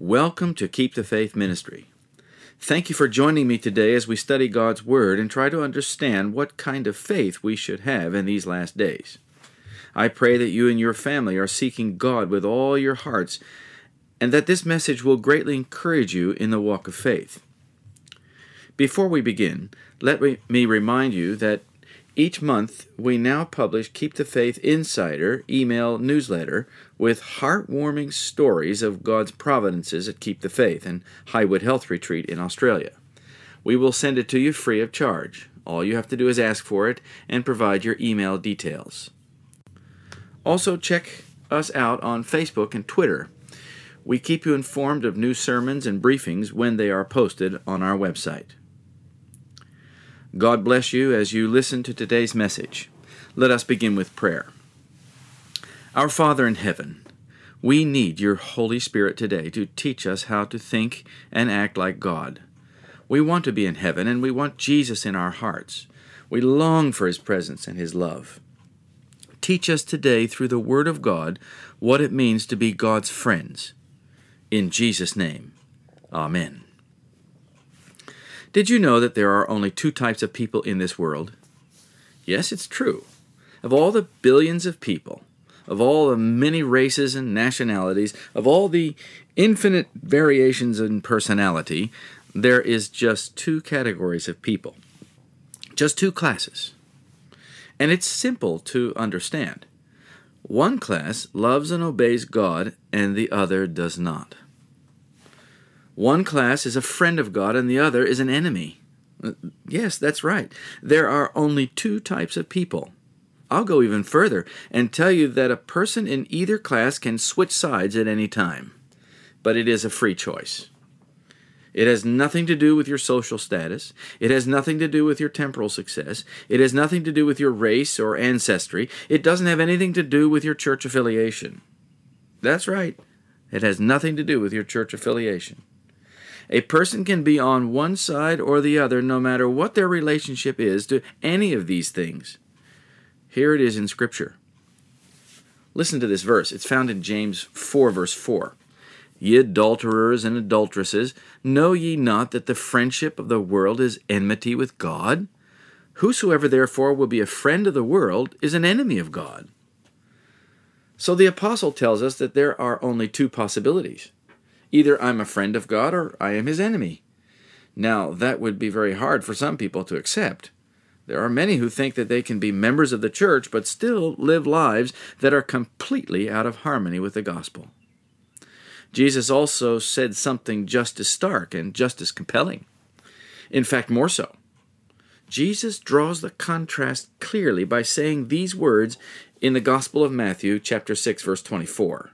Welcome to Keep the Faith Ministry. Thank you for joining me today as we study God's Word and try to understand what kind of faith we should have in these last days. I pray that you and your family are seeking God with all your hearts and that this message will greatly encourage you in the walk of faith. Before we begin, let me remind you that each month we now publish Keep the Faith Insider email newsletter with heartwarming stories of God's providences at Keep the Faith and Highwood Health Retreat in Australia. We will send it to you free of charge. All you have to do is ask for it and provide your email details. Also, check us out on Facebook and Twitter. We keep you informed of new sermons and briefings when they are posted on our website. God bless you as you listen to today's message. Let us begin with prayer. Our Father in heaven, we need your Holy Spirit today to teach us how to think and act like God. We want to be in heaven, and we want Jesus in our hearts. We long for his presence and his love. Teach us today through the Word of God what it means to be God's friends. In Jesus' name, amen. Did you know that there are only two types of people in this world? Yes, it's true. Of all the billions of people, of all the many races and nationalities, of all the infinite variations in personality, there is just two categories of people, just two classes. And it's simple to understand. One class loves and obeys God, and the other does not. One class is a friend of God, and the other is an enemy. Yes, that's right. There are only two types of people. I'll go even further and tell you that a person in either class can switch sides at any time, but it is a free choice. It has nothing to do with your social status. It has nothing to do with your temporal success. It has nothing to do with your race or ancestry. It doesn't have anything to do with your church affiliation. That's right. It has nothing to do with your church affiliation. A person can be on one side or the other no matter what their relationship is to any of these things. Here it is in Scripture. Listen to this verse. It's found in James 4, verse 4. Ye adulterers and adulteresses, know ye not that the friendship of the world is enmity with God? Whosoever therefore will be a friend of the world is an enemy of God. So the apostle tells us that there are only two possibilities. Either I'm a friend of God or I am his enemy. Now, that would be very hard for some people to accept. There are many who think that they can be members of the church but still live lives that are completely out of harmony with the gospel. Jesus also said something just as stark and just as compelling. In fact, more so. Jesus draws the contrast clearly by saying these words in the Gospel of Matthew, chapter 6, verse 24.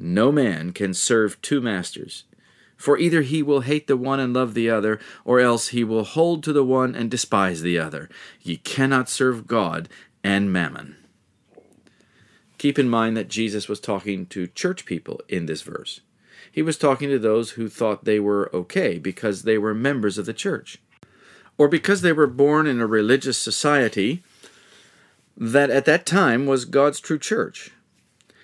No man can serve two masters, for either he will hate the one and love the other, or else he will hold to the one and despise the other. Ye cannot serve God and mammon. Keep in mind that Jesus was talking to church people in this verse. He was talking to those who thought they were okay because they were members of the church, or because they were born in a religious society that at that time was God's true church.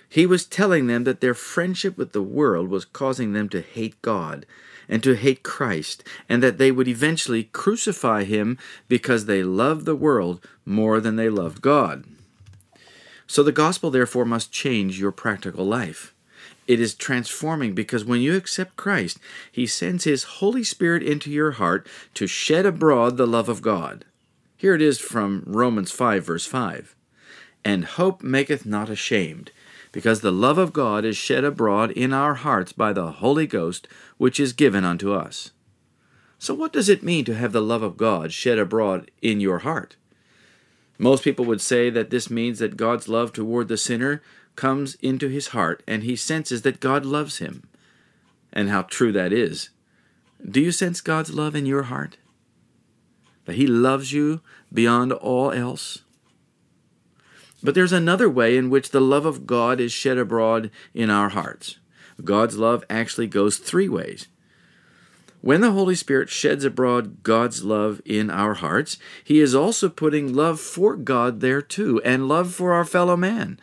He was telling them that their friendship with the world was causing them to hate God and to hate Christ, and that they would eventually crucify him because they loved the world more than they loved God. So the gospel, therefore, must change your practical life. It is transforming because when you accept Christ, he sends his Holy Spirit into your heart to shed abroad the love of God. Here it is from Romans 5, verse 5. And hope maketh not ashamed, because the love of God is shed abroad in our hearts by the Holy Ghost, which is given unto us. So what does it mean to have the love of God shed abroad in your heart? Most people would say that this means that God's love toward the sinner comes into his heart and he senses that God loves him. And how true that is. Do you sense God's love in your heart? That he loves you beyond all else? But there's another way in which the love of God is shed abroad in our hearts. God's love actually goes three ways. When the Holy Spirit sheds abroad God's love in our hearts, he is also putting love for God there too, and love for our fellow man.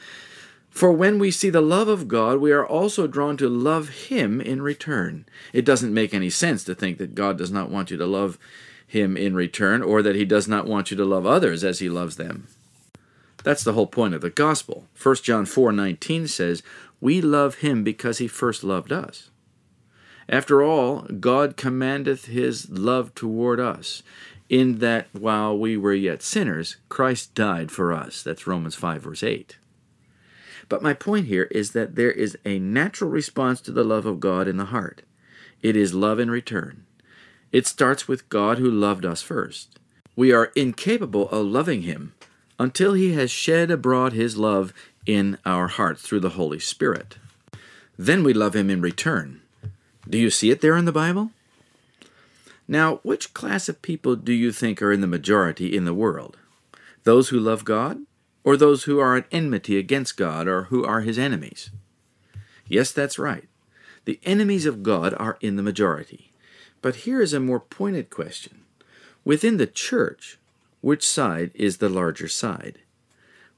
For when we see the love of God, we are also drawn to love him in return. It doesn't make any sense to think that God does not want you to love him in return, or that he does not want you to love others as he loves them. That's the whole point of the gospel. 1 John 4:19 says, "We love him because he first loved us." After all, God commandeth his love toward us, in that while we were yet sinners, Christ died for us. That's Romans 5:8. But my point here is that there is a natural response to the love of God in the heart. It is love in return. It starts with God who loved us first. We are incapable of loving him until he has shed abroad his love in our hearts through the Holy Spirit. Then we love him in return. Do you see it there in the Bible? Now, which class of people do you think are in the majority in the world? Those who love God, or those who are at enmity against God, or who are his enemies? Yes, that's right. The enemies of God are in the majority. But here is a more pointed question. Within the church, which side is the larger side?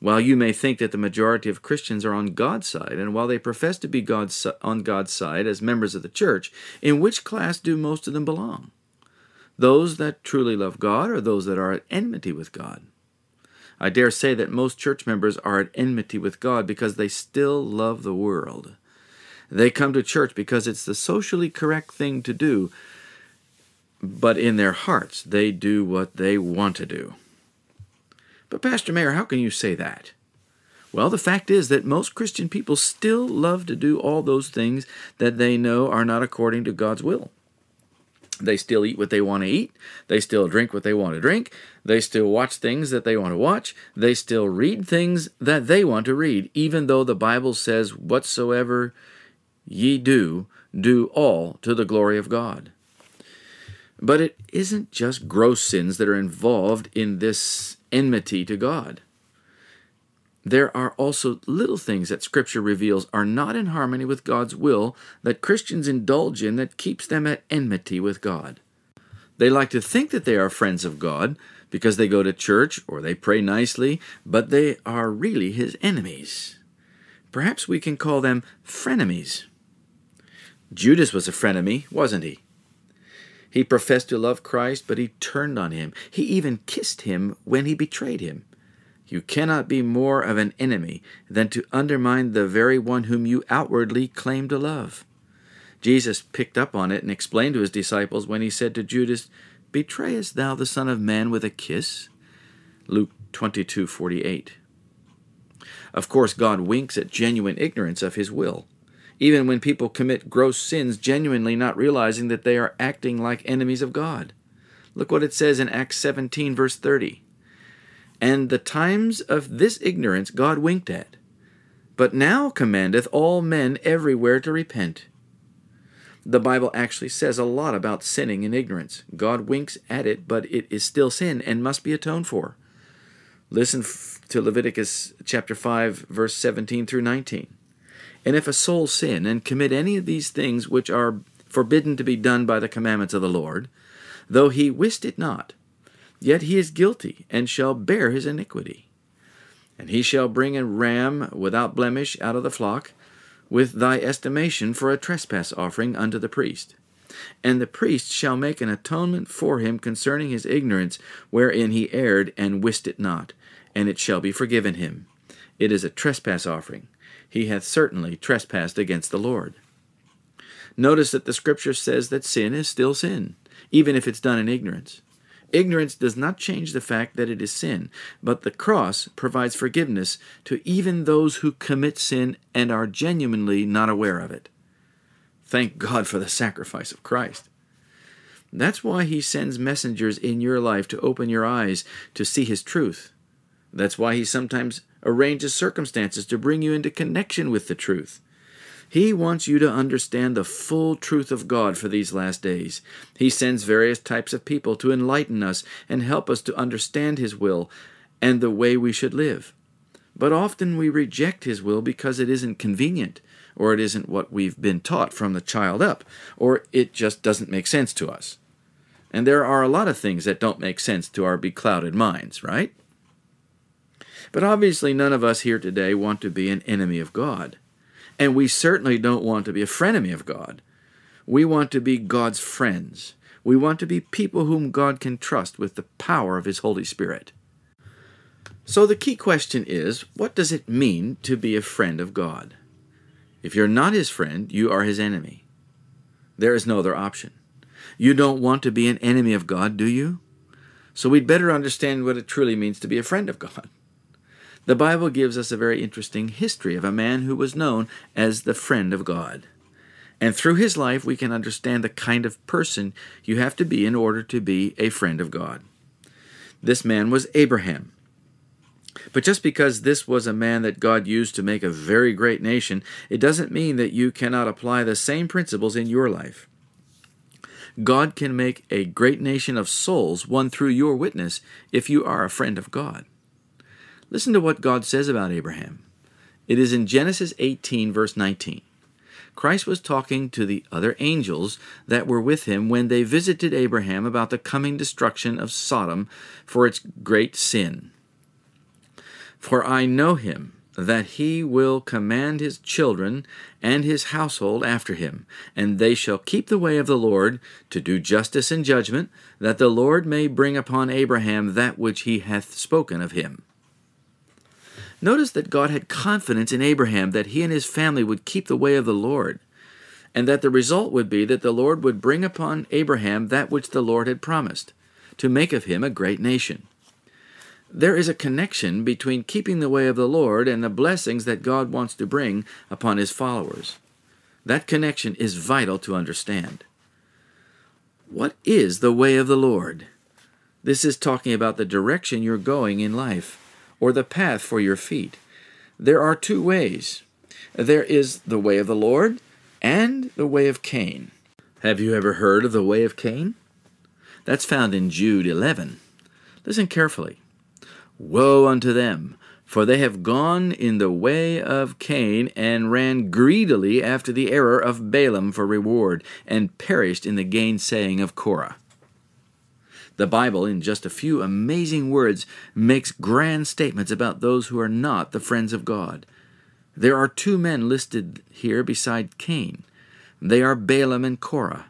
While you may think that the majority of Christians are on God's side, and while they profess to be on God's side as members of the church, in which class do most of them belong? Those that truly love God, or those that are at enmity with God? I dare say that most church members are at enmity with God because they still love the world. They come to church because it's the socially correct thing to do, but in their hearts they do what they want to do. But Pastor Mayer, how can you say that? Well, the fact is that most Christian people still love to do all those things that they know are not according to God's will. They still eat what they want to eat. They still drink what they want to drink. They still watch things that they want to watch. They still read things that they want to read, even though the Bible says, "Whatsoever ye do, do all to the glory of God." But it isn't just gross sins that are involved in this enmity to God. There are also little things that Scripture reveals are not in harmony with God's will that Christians indulge in that keeps them at enmity with God. They like to think that they are friends of God because they go to church or they pray nicely, but they are really his enemies. Perhaps we can call them frenemies. Judas was a frenemy, wasn't he? He professed to love Christ, but he turned on him. He even kissed him when he betrayed him. You cannot be more of an enemy than to undermine the very one whom you outwardly claim to love. Jesus picked up on it and explained to his disciples when he said to Judas, "Betrayest thou the Son of Man with a kiss?" Luke 22:48. Of course, God winks at genuine ignorance of his will. Even when people commit gross sins, genuinely not realizing that they are acting like enemies of God. Look what it says in Acts 17:30. "And the times of this ignorance God winked at, but now commandeth all men everywhere to repent." The Bible actually says a lot about sinning in ignorance. God winks at it, but it is still sin and must be atoned for. Listen to Leviticus chapter 5, verse 17-19. "And if a soul sin and commit any of these things which are forbidden to be done by the commandments of the Lord, though he wist it not, yet he is guilty and shall bear his iniquity. And he shall bring a ram without blemish out of the flock with thy estimation for a trespass offering unto the priest. And the priest shall make an atonement for him concerning his ignorance wherein he erred and wist it not, and it shall be forgiven him. It is a trespass offering. He hath certainly trespassed against the Lord." Notice that the Scripture says that sin is still sin, even if it's done in ignorance. Ignorance does not change the fact that it is sin, but the cross provides forgiveness to even those who commit sin and are genuinely not aware of it. Thank God for the sacrifice of Christ. That's why he sends messengers in your life to open your eyes to see his truth. That's why he sometimes arranges circumstances to bring you into connection with the truth. He wants you to understand the full truth of God for these last days. He sends various types of people to enlighten us and help us to understand His will and the way we should live. But often we reject His will because it isn't convenient, or it isn't what we've been taught from the child up, or it just doesn't make sense to us. And there are a lot of things that don't make sense to our beclouded minds, right? But obviously none of us here today want to be an enemy of God. And we certainly don't want to be a frenemy of God. We want to be God's friends. We want to be people whom God can trust with the power of His Holy Spirit. So the key question is, what does it mean to be a friend of God? If you're not His friend, you are His enemy. There is no other option. You don't want to be an enemy of God, do you? So we'd better understand what it truly means to be a friend of God. The Bible gives us a very interesting history of a man who was known as the friend of God. And through his life, we can understand the kind of person you have to be in order to be a friend of God. This man was Abraham. But just because this was a man that God used to make a very great nation, it doesn't mean that you cannot apply the same principles in your life. God can make a great nation of souls won through your witness if you are a friend of God. Listen to what God says about Abraham. It is in Genesis 18, verse 19. Christ was talking to the other angels that were with him when they visited Abraham about the coming destruction of Sodom for its great sin. For I know him, that he will command his children and his household after him, and they shall keep the way of the Lord to do justice and judgment, that the Lord may bring upon Abraham that which he hath spoken of him. Notice that God had confidence in Abraham that he and his family would keep the way of the Lord, and that the result would be that the Lord would bring upon Abraham that which the Lord had promised, to make of him a great nation. There is a connection between keeping the way of the Lord and the blessings that God wants to bring upon His followers. That connection is vital to understand. What is the way of the Lord? This is talking about the direction you're going in life, or the path for your feet. There are two ways. There is the way of the Lord and the way of Cain. Have you ever heard of the way of Cain? That's found in Jude 11. Listen carefully. Woe unto them, for they have gone in the way of Cain and ran greedily after the error of Balaam for reward and perished in the gainsaying of Korah. The Bible, in just a few amazing words, makes grand statements about those who are not the friends of God. There are two men listed here beside Cain. They are Balaam and Korah.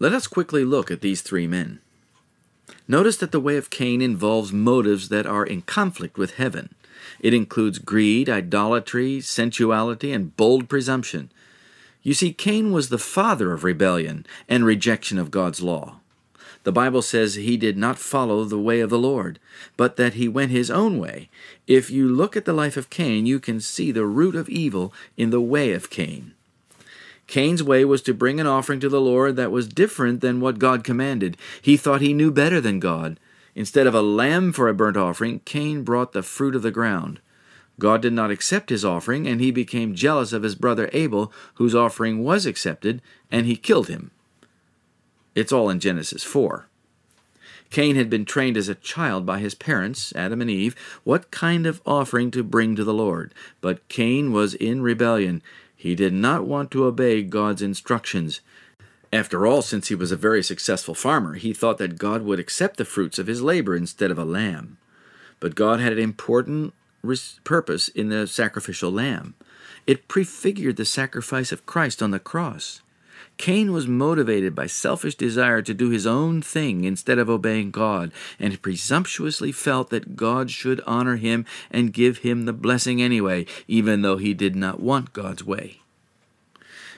Let us quickly look at these three men. Notice that the way of Cain involves motives that are in conflict with heaven. It includes greed, idolatry, sensuality, and bold presumption. You see, Cain was the father of rebellion and rejection of God's law. The Bible says he did not follow the way of the Lord, but that he went his own way. If you look at the life of Cain, you can see the root of evil in the way of Cain. Cain's way was to bring an offering to the Lord that was different than what God commanded. He thought he knew better than God. Instead of a lamb for a burnt offering, Cain brought the fruit of the ground. God did not accept his offering, and he became jealous of his brother Abel, whose offering was accepted, and he killed him. It's all in Genesis 4. Cain had been trained as a child by his parents, Adam and Eve, what kind of offering to bring to the Lord. But Cain was in rebellion. He did not want to obey God's instructions. After all, since he was a very successful farmer, he thought that God would accept the fruits of his labor instead of a lamb. But God had an important purpose in the sacrificial lamb. It prefigured the sacrifice of Christ on the cross. Cain was motivated by selfish desire to do his own thing instead of obeying God, and presumptuously felt that God should honor him and give him the blessing anyway, even though he did not want God's way.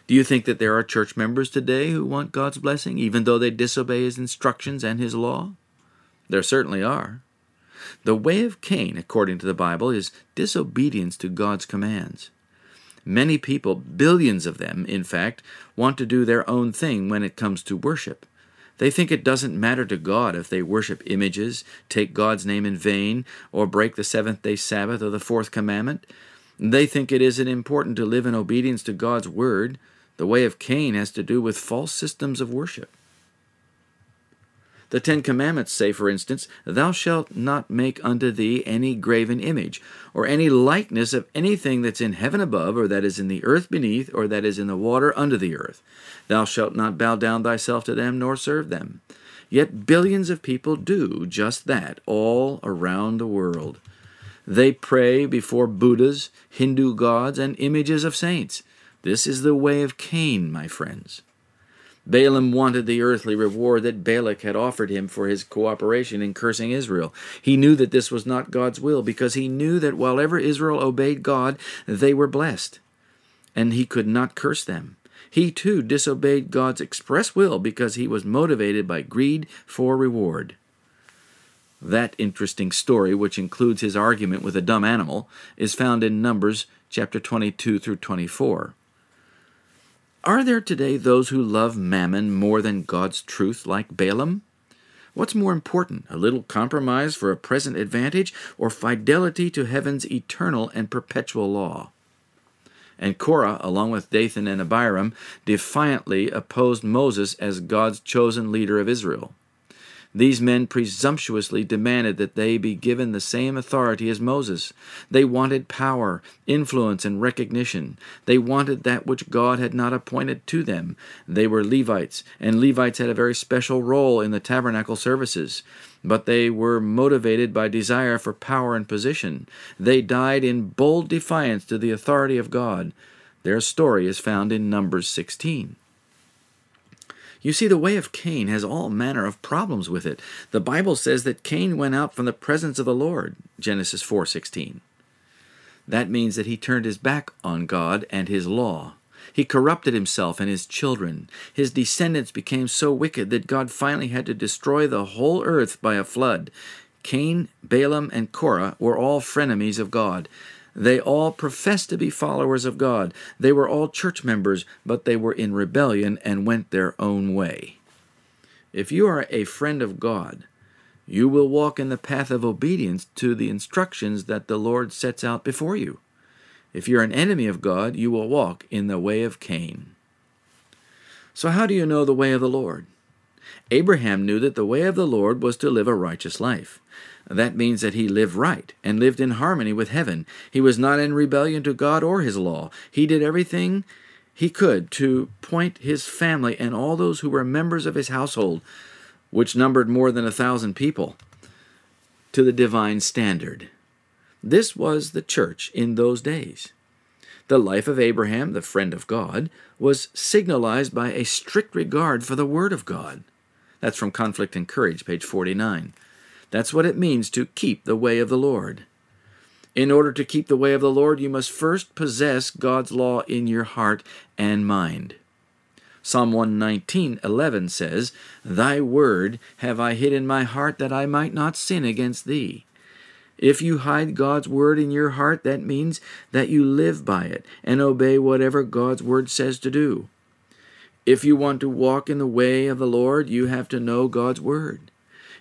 Do you think that there are church members today who want God's blessing, even though they disobey His instructions and His law? There certainly are. The way of Cain, according to the Bible, is disobedience to God's commands. Many people, billions of them, in fact, want to do their own thing when it comes to worship. They think it doesn't matter to God if they worship images, take God's name in vain, or break the seventh-day Sabbath or the fourth commandment. They think it isn't important to live in obedience to God's word. The way of Cain has to do with false systems of worship. The Ten Commandments say, for instance, "Thou shalt not make unto thee any graven image, or any likeness of anything that's in heaven above, or that is in the earth beneath, or that is in the water under the earth. Thou shalt not bow down thyself to them, nor serve them." Yet billions of people do just that all around the world. They pray before Buddhas, Hindu gods, and images of saints. This is the way of Cain, my friends. Balaam wanted the earthly reward that Balak had offered him for his cooperation in cursing Israel. He knew that this was not God's will, because he knew that whilever Israel obeyed God, they were blessed, and he could not curse them. He, too, disobeyed God's express will because he was motivated by greed for reward. That interesting story, which includes his argument with a dumb animal, is found in Numbers chapter 22 through 24. Are there today those who love mammon more than God's truth, like Balaam? What's more important, a little compromise for a present advantage, or fidelity to heaven's eternal and perpetual law? And Korah, along with Dathan and Abiram, defiantly opposed Moses as God's chosen leader of Israel. These men presumptuously demanded that they be given the same authority as Moses. They wanted power, influence, and recognition. They wanted that which God had not appointed to them. They were Levites, and Levites had a very special role in the tabernacle services. But they were motivated by desire for power and position. They died in bold defiance to the authority of God. Their story is found in Numbers 16. You see, the way of Cain has all manner of problems with it. The Bible says that Cain went out from the presence of the Lord, Genesis 4:16. That means that he turned his back on God and his law. He corrupted himself and his children. His descendants became so wicked that God finally had to destroy the whole earth by a flood. Cain, Balaam, and Korah were all frenemies of God. They all professed to be followers of God. They were all church members, but they were in rebellion and went their own way. If you are a friend of God, you will walk in the path of obedience to the instructions that the Lord sets out before you. If you're an enemy of God, you will walk in the way of Cain. So how do you know the way of the Lord? Abraham knew that the way of the Lord was to live a righteous life. That means that he lived right and lived in harmony with heaven. He was not in rebellion to God or his law. He did everything he could to point his family and all those who were members of his household, which numbered more than 1,000 people, to the divine standard. This was the church in those days. The life of Abraham, the friend of God, was signalized by a strict regard for the Word of God. That's from Conflict and Courage, page 49. That's what it means to keep the way of the Lord. In order to keep the way of the Lord, you must first possess God's law in your heart and mind. Psalm 119:11 says, "Thy word have I hid in my heart, that I might not sin against thee." If you hide God's word in your heart, that means that you live by it and obey whatever God's word says to do. If you want to walk in the way of the Lord, you have to know God's word.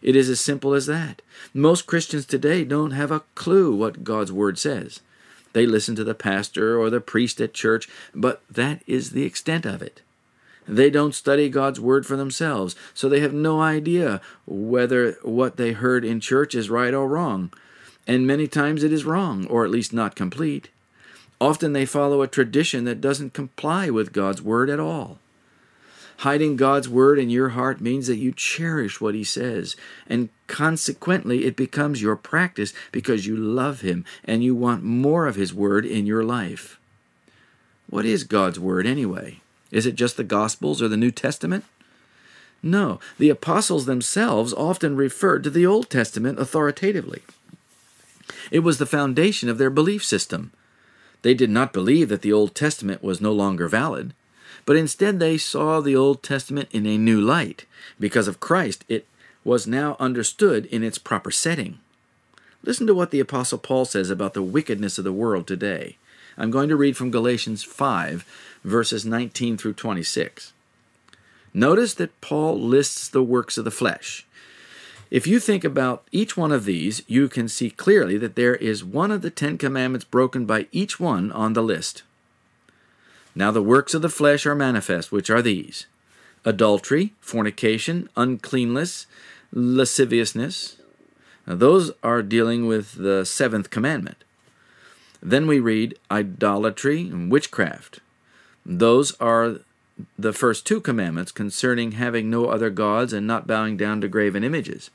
It is as simple as that. Most Christians today don't have a clue what God's word says. They listen to the pastor or the priest at church, but that is the extent of it. They don't study God's word for themselves, so they have no idea whether what they heard in church is right or wrong. And many times it is wrong, or at least not complete. Often they follow a tradition that doesn't comply with God's word at all. Hiding God's word in your heart means that you cherish what he says, and consequently it becomes your practice because you love him and you want more of his word in your life. What is God's word anyway? Is it just the Gospels or the New Testament? No, the apostles themselves often referred to the Old Testament authoritatively. It was the foundation of their belief system. They did not believe that the Old Testament was no longer valid. But instead they saw the Old Testament in a new light. Because of Christ, it was now understood in its proper setting. Listen to what the Apostle Paul says about the wickedness of the world today. I'm going to read from Galatians 5, verses 19 through 26. Notice that Paul lists the works of the flesh. If you think about each one of these, you can see clearly that there is one of the 10 Commandments broken by each one on the list. Now the works of the flesh are manifest, which are these: adultery, fornication, uncleanness, lasciviousness. Now those are dealing with the 7th Commandment. Then we read idolatry and witchcraft. Those are the first 2 commandments concerning having no other gods and not bowing down to graven images.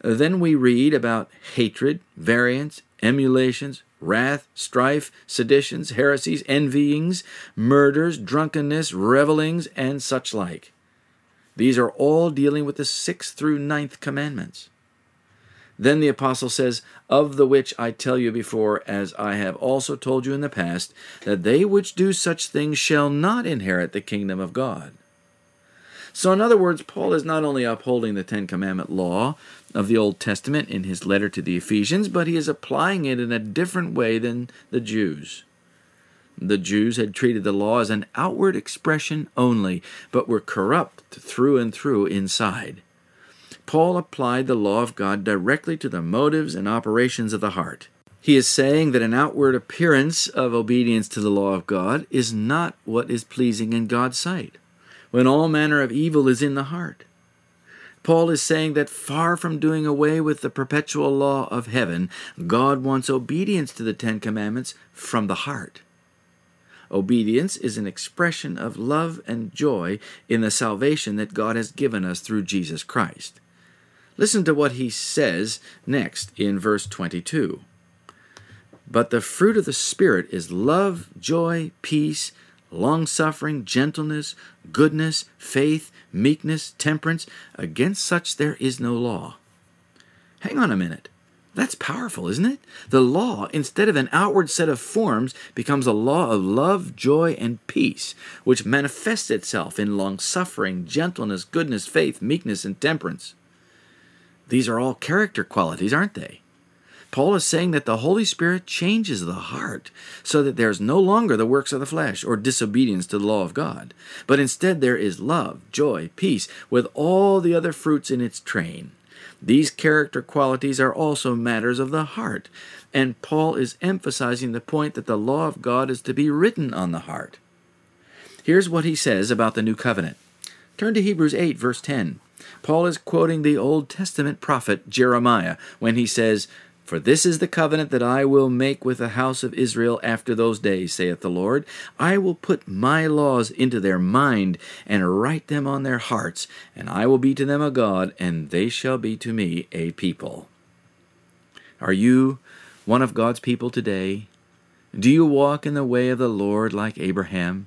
Then we read about hatred, variance, emulations, wrath, strife, seditions, heresies, envyings, murders, drunkenness, revelings, and such like. These are all dealing with the 6th through 9th commandments. Then the apostle says, "Of the which I tell you before, as I have also told you in the past, that they which do such things shall not inherit the kingdom of God." So in other words, Paul is not only upholding the 10 Commandment law of the Old Testament in his letter to the Ephesians, but he is applying it in a different way than the Jews. The Jews had treated the law as an outward expression only, but were corrupt through and through inside. Paul applied the law of God directly to the motives and operations of the heart. He is saying that an outward appearance of obedience to the law of God is not what is pleasing in God's sight, when all manner of evil is in the heart. Paul is saying that far from doing away with the perpetual law of heaven, God wants obedience to the 10 Commandments from the heart. Obedience is an expression of love and joy in the salvation that God has given us through Jesus Christ. Listen to what he says next in verse 22. "But the fruit of the Spirit is love, joy, peace, long-suffering, gentleness, goodness, faith, meekness, temperance. Against such there is no law." Hang on a minute. That's powerful, isn't it? The law, instead of an outward set of forms, becomes a law of love, joy, and peace, which manifests itself in long-suffering, gentleness, goodness, faith, meekness, and temperance. These are all character qualities, aren't they? Paul is saying that the Holy Spirit changes the heart so that there's no longer the works of the flesh or disobedience to the law of God, but instead there is love, joy, peace, with all the other fruits in its train. These character qualities are also matters of the heart, and Paul is emphasizing the point that the law of God is to be written on the heart. Here's what he says about the new covenant. Turn to Hebrews 8, verse 10. Paul is quoting the Old Testament prophet Jeremiah when he says, "For this is the covenant that I will make with the house of Israel after those days, saith the Lord. I will put my laws into their mind and write them on their hearts, and I will be to them a God, and they shall be to me a people." Are you one of God's people today? Do you walk in the way of the Lord like Abraham?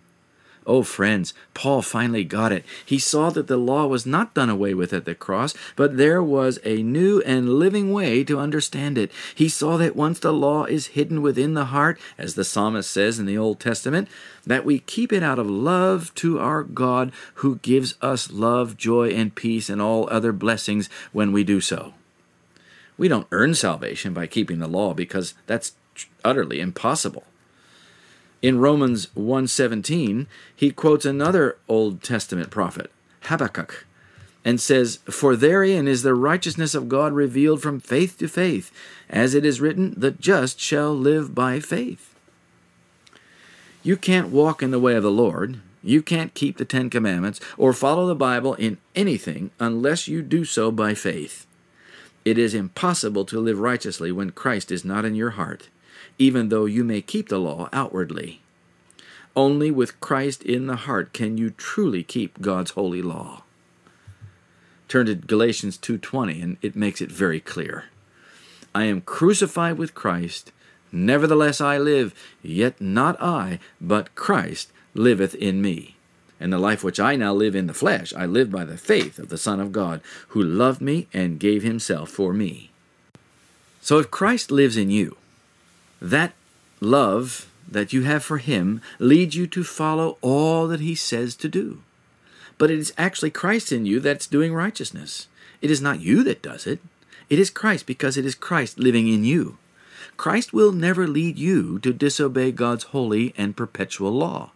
Oh, friends, Paul finally got it. He saw that the law was not done away with at the cross, but there was a new and living way to understand it. He saw that once the law is hidden within the heart, as the psalmist says in the Old Testament, that we keep it out of love to our God, who gives us love, joy, and peace, and all other blessings when we do so. We don't earn salvation by keeping the law, because that's utterly impossible. In Romans 1:17, he quotes another Old Testament prophet, Habakkuk, and says, "For therein is the righteousness of God revealed from faith to faith, as it is written, the just shall live by faith." You can't walk in the way of the Lord, you can't keep the 10 Commandments, or follow the Bible in anything unless you do so by faith. It is impossible to live righteously when Christ is not in your heart, even though you may keep the law outwardly. Only with Christ in the heart can you truly keep God's holy law. Turn to Galatians 2:20, and it makes it very clear. "I am crucified with Christ, nevertheless I live, yet not I, but Christ liveth in me. And the life which I now live in the flesh, I live by the faith of the Son of God, who loved me and gave himself for me." So if Christ lives in you, that love that you have for him leads you to follow all that he says to do. But it is actually Christ in you that's doing righteousness. It is not you that does it. It is Christ, because it is Christ living in you. Christ will never lead you to disobey God's holy and perpetual law.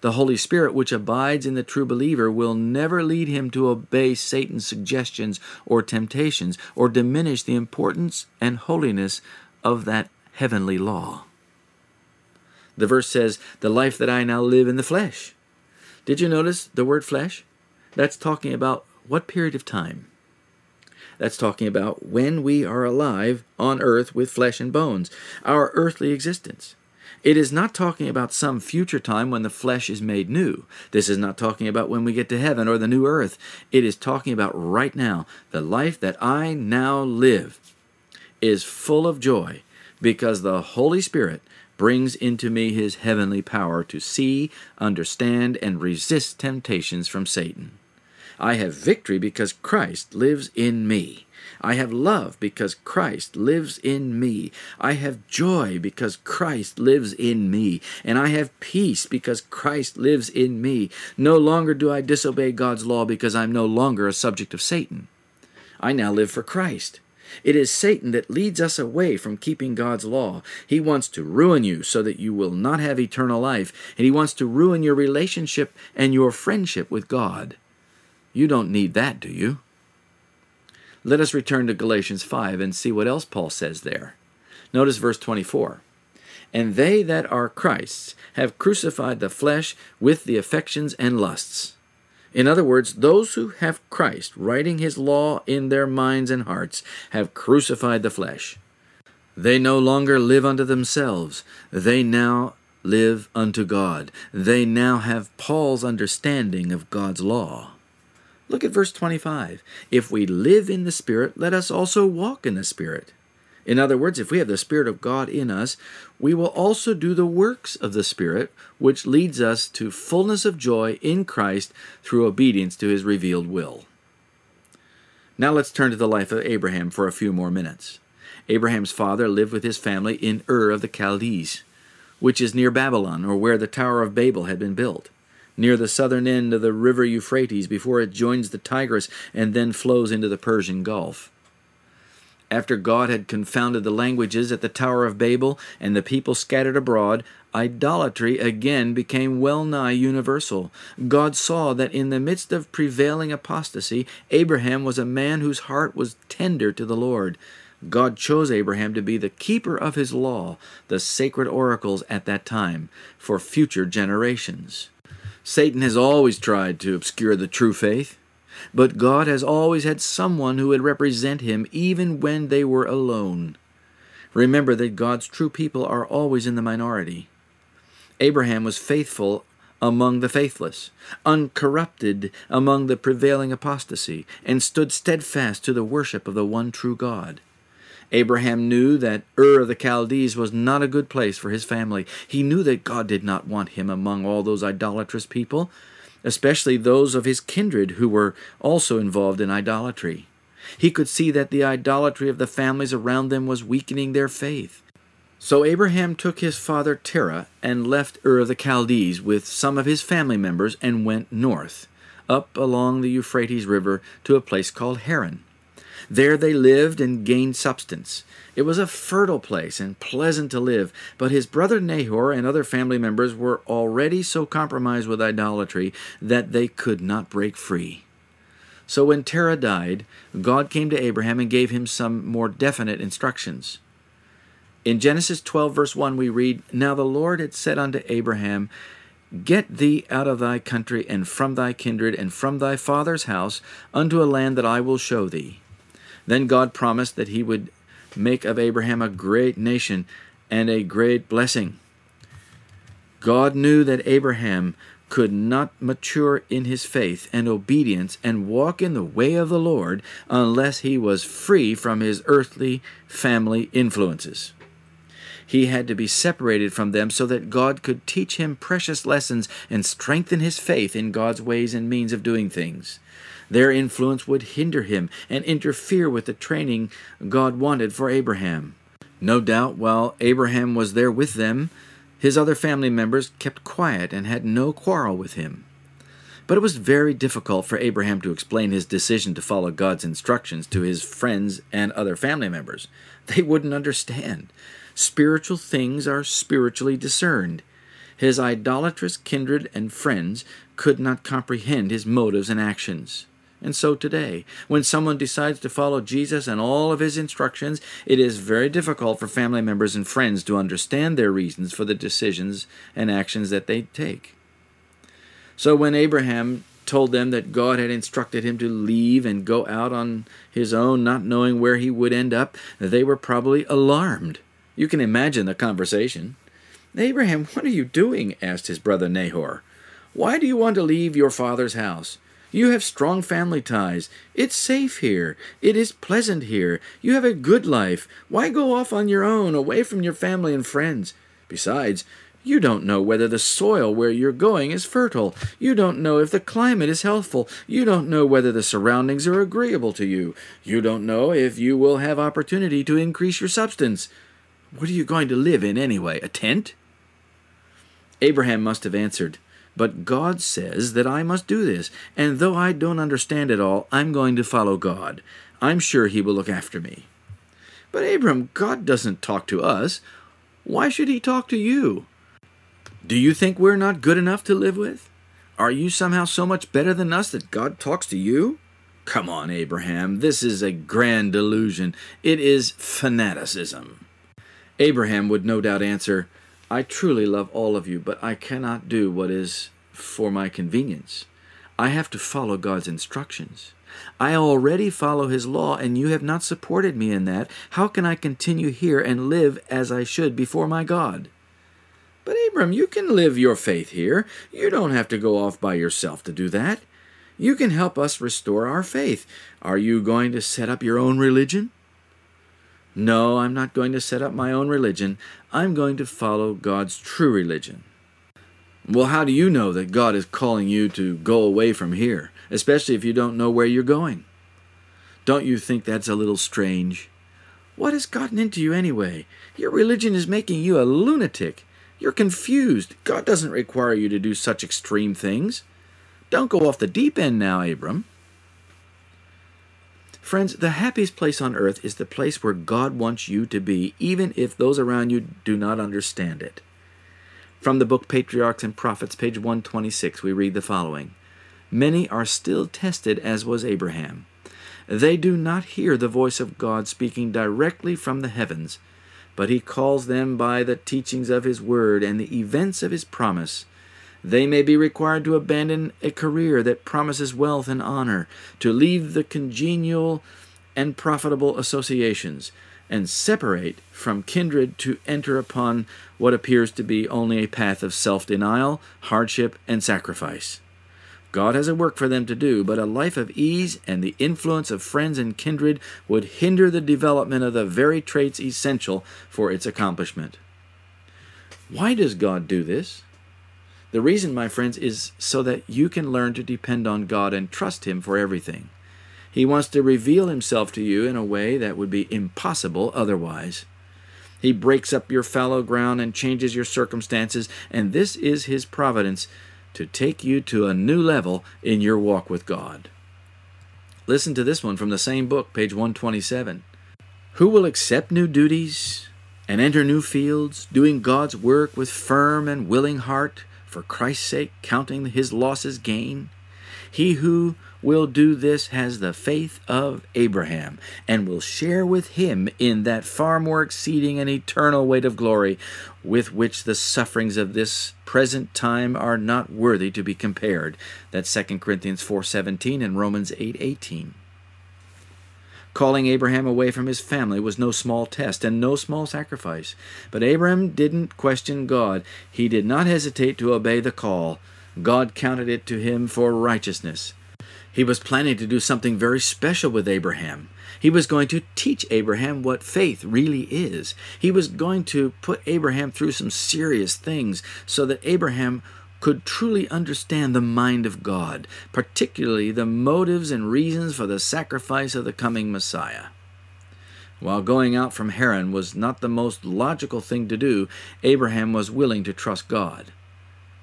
The Holy Spirit, which abides in the true believer, will never lead him to obey Satan's suggestions or temptations, or diminish the importance and holiness of that heavenly law. The verse says, "The life that I now live in the flesh." Did you notice the word flesh? That's talking about what period of time? That's talking about when we are alive on earth with flesh and bones, our earthly existence. It is not talking about some future time when the flesh is made new. This is not talking about when we get to heaven or the new earth. It is talking about right now. The life that I now live is full of joy because the Holy Spirit brings into me his heavenly power to see, understand, and resist temptations from Satan. I have victory because Christ lives in me. I have love because Christ lives in me. I have joy because Christ lives in me. And I have peace because Christ lives in me. No longer do I disobey God's law because I'm no longer a subject of Satan. I now live for Christ. It is Satan that leads us away from keeping God's law. He wants to ruin you so that you will not have eternal life. And he wants to ruin your relationship and your friendship with God. You don't need that, do you? Let us return to Galatians 5 and see what else Paul says there. Notice verse 24. "And they that are Christ's have crucified the flesh with the affections and lusts." In other words, those who have Christ writing his law in their minds and hearts have crucified the flesh. They no longer live unto themselves. They now live unto God. They now have Paul's understanding of God's law. Look at verse 25. "If we live in the Spirit, let us also walk in the Spirit." In other words, if we have the Spirit of God in us, we will also do the works of the Spirit, which leads us to fullness of joy in Christ through obedience to his revealed will. Now let's turn to the life of Abraham for a few more minutes. Abraham's father lived with his family in Ur of the Chaldees, which is near Babylon, or where the Tower of Babel had been built, near the southern end of the river Euphrates before it joins the Tigris and then flows into the Persian Gulf. After God had confounded the languages at the Tower of Babel and the people scattered abroad, idolatry again became well-nigh universal. God saw that in the midst of prevailing apostasy, Abraham was a man whose heart was tender to the Lord. God chose Abraham to be the keeper of his law, the sacred oracles at that time, for future generations. Satan has always tried to obscure the true faith, but God has always had someone who would represent him even when they were alone. Remember that God's true people are always in the minority. Abraham was faithful among the faithless, uncorrupted among the prevailing apostasy, and stood steadfast to the worship of the one true God. Abraham knew that Ur of the Chaldees was not a good place for his family. He knew that God did not want him among all those idolatrous people, especially those of his kindred who were also involved in idolatry. He could see that the idolatry of the families around them was weakening their faith. So Abraham took his father Terah and left Ur of the Chaldees with some of his family members and went north, up along the Euphrates River to a place called Haran. There they lived and gained substance. It was a fertile place and pleasant to live, but his brother Nahor and other family members were already so compromised with idolatry that they could not break free. So when Terah died, God came to Abraham and gave him some more definite instructions. In Genesis 12, verse 1, we read, "Now the Lord had said unto Abraham, Get thee out of thy country and from thy kindred and from thy father's house unto a land that I will show thee." Then God promised that he would make of Abraham a great nation and a great blessing. God knew that Abraham could not mature in his faith and obedience and walk in the way of the Lord unless he was free from his earthly family influences. He had to be separated from them so that God could teach him precious lessons and strengthen his faith in God's ways and means of doing things. Their influence would hinder him and interfere with the training God wanted for Abraham. No doubt, while Abraham was there with them, his other family members kept quiet and had no quarrel with him. But it was very difficult for Abraham to explain his decision to follow God's instructions to his friends and other family members. They wouldn't understand. Spiritual things are spiritually discerned. His idolatrous kindred and friends could not comprehend his motives and actions. And so today, when someone decides to follow Jesus and all of his instructions, it is very difficult for family members and friends to understand their reasons for the decisions and actions that they take. So when Abraham told them that God had instructed him to leave and go out on his own, not knowing where he would end up, they were probably alarmed. You can imagine the conversation. "Abraham, what are you doing?" asked his brother Nahor. "Why do you want to leave your father's house? You have strong family ties. It's safe here. It is pleasant here. You have a good life. Why go off on your own, away from your family and friends? Besides, you don't know whether the soil where you're going is fertile. You don't know if the climate is healthful. You don't know whether the surroundings are agreeable to you. You don't know if you will have opportunity to increase your substance. What are you going to live in anyway, a tent?" Abraham must have answered, "But God says that I must do this, and though I don't understand it all, I'm going to follow God. I'm sure he will look after me." "But Abram, God doesn't talk to us. Why should he talk to you? Do you think we're not good enough to live with? Are you somehow so much better than us that God talks to you? Come on, Abraham, this is a grand delusion. It is fanaticism." Abraham would no doubt answer, "I truly love all of you, but I cannot do what is for my convenience. I have to follow God's instructions. I already follow his law, and you have not supported me in that. How can I continue here and live as I should before my God?" "But Abram, you can live your faith here. You don't have to go off by yourself to do that. You can help us restore our faith. Are you going to set up your own religion?" "No, I'm not going to set up my own religion. I'm going to follow God's true religion." "Well, how do you know that God is calling you to go away from here, especially if you don't know where you're going? Don't you think that's a little strange? What has gotten into you anyway? Your religion is making you a lunatic. You're confused. God doesn't require you to do such extreme things. Don't go off the deep end now, Abram." Friends, the happiest place on earth is the place where God wants you to be, even if those around you do not understand it. From the book Patriarchs and Prophets, page 126, we read the following. "Many are still tested, as was Abraham. They do not hear the voice of God speaking directly from the heavens, but he calls them by the teachings of his word and the events of his promise. They may be required to abandon a career that promises wealth and honor, to leave the congenial and profitable associations, and separate from kindred to enter upon what appears to be only a path of self-denial, hardship, and sacrifice. God has a work for them to do, but a life of ease and the influence of friends and kindred would hinder the development of the very traits essential for its accomplishment." Why does God do this? The reason, my friends, is so that you can learn to depend on God and trust him for everything. He wants to reveal himself to you in a way that would be impossible otherwise. He breaks up your fallow ground and changes your circumstances, and this is his providence to take you to a new level in your walk with God. Listen to this one from the same book, page 127. "Who will accept new duties and enter new fields, doing God's work with firm and willing heart, for Christ's sake, counting his losses gain? He who will do this has the faith of Abraham, and will share with him in that far more exceeding and eternal weight of glory, with which the sufferings of this present time are not worthy to be compared." That's 2 Corinthians 4:17 and Romans 8:18. Calling Abraham away from his family was no small test and no small sacrifice. But Abraham didn't question God. He did not hesitate to obey the call. God counted it to him for righteousness. He was planning to do something very special with Abraham. He was going to teach Abraham what faith really is. He was going to put Abraham through some serious things so that Abraham could truly understand the mind of God, particularly the motives and reasons for the sacrifice of the coming Messiah. While going out from Haran was not the most logical thing to do, Abraham was willing to trust God.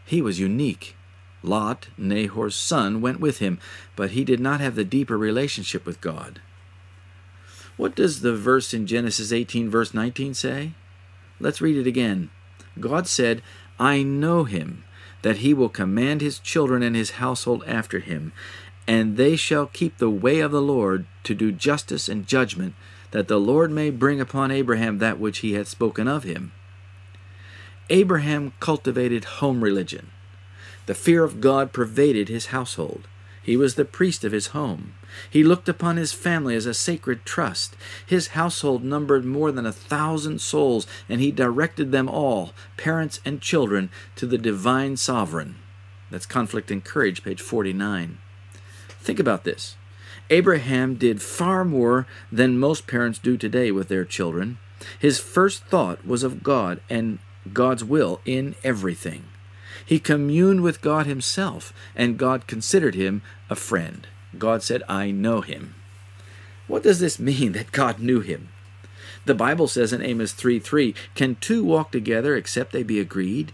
He was unique. Lot, Nahor's son, went with him, but he did not have the deeper relationship with God. What does the verse in Genesis 18, verse 19 say? Let's read it again. God said, I know him, that he will command his children and his household after him, and they shall keep the way of the Lord to do justice and judgment, that the Lord may bring upon Abraham that which he hath spoken of him." Abraham cultivated home religion. The fear of God pervaded his household. He was the priest of his home. He looked upon his family as a sacred trust. His household numbered more than 1,000 souls, and he directed them all, parents and children, to the divine sovereign. That's Conflict and Courage, page 49. Think about this. Abraham did far more than most parents do today with their children. His first thought was of God and God's will in everything. He communed with God himself, and God considered him a friend. God said, "I know him." What does this mean, that God knew him? The Bible says in Amos 3:3, "Can two walk together except they be agreed?"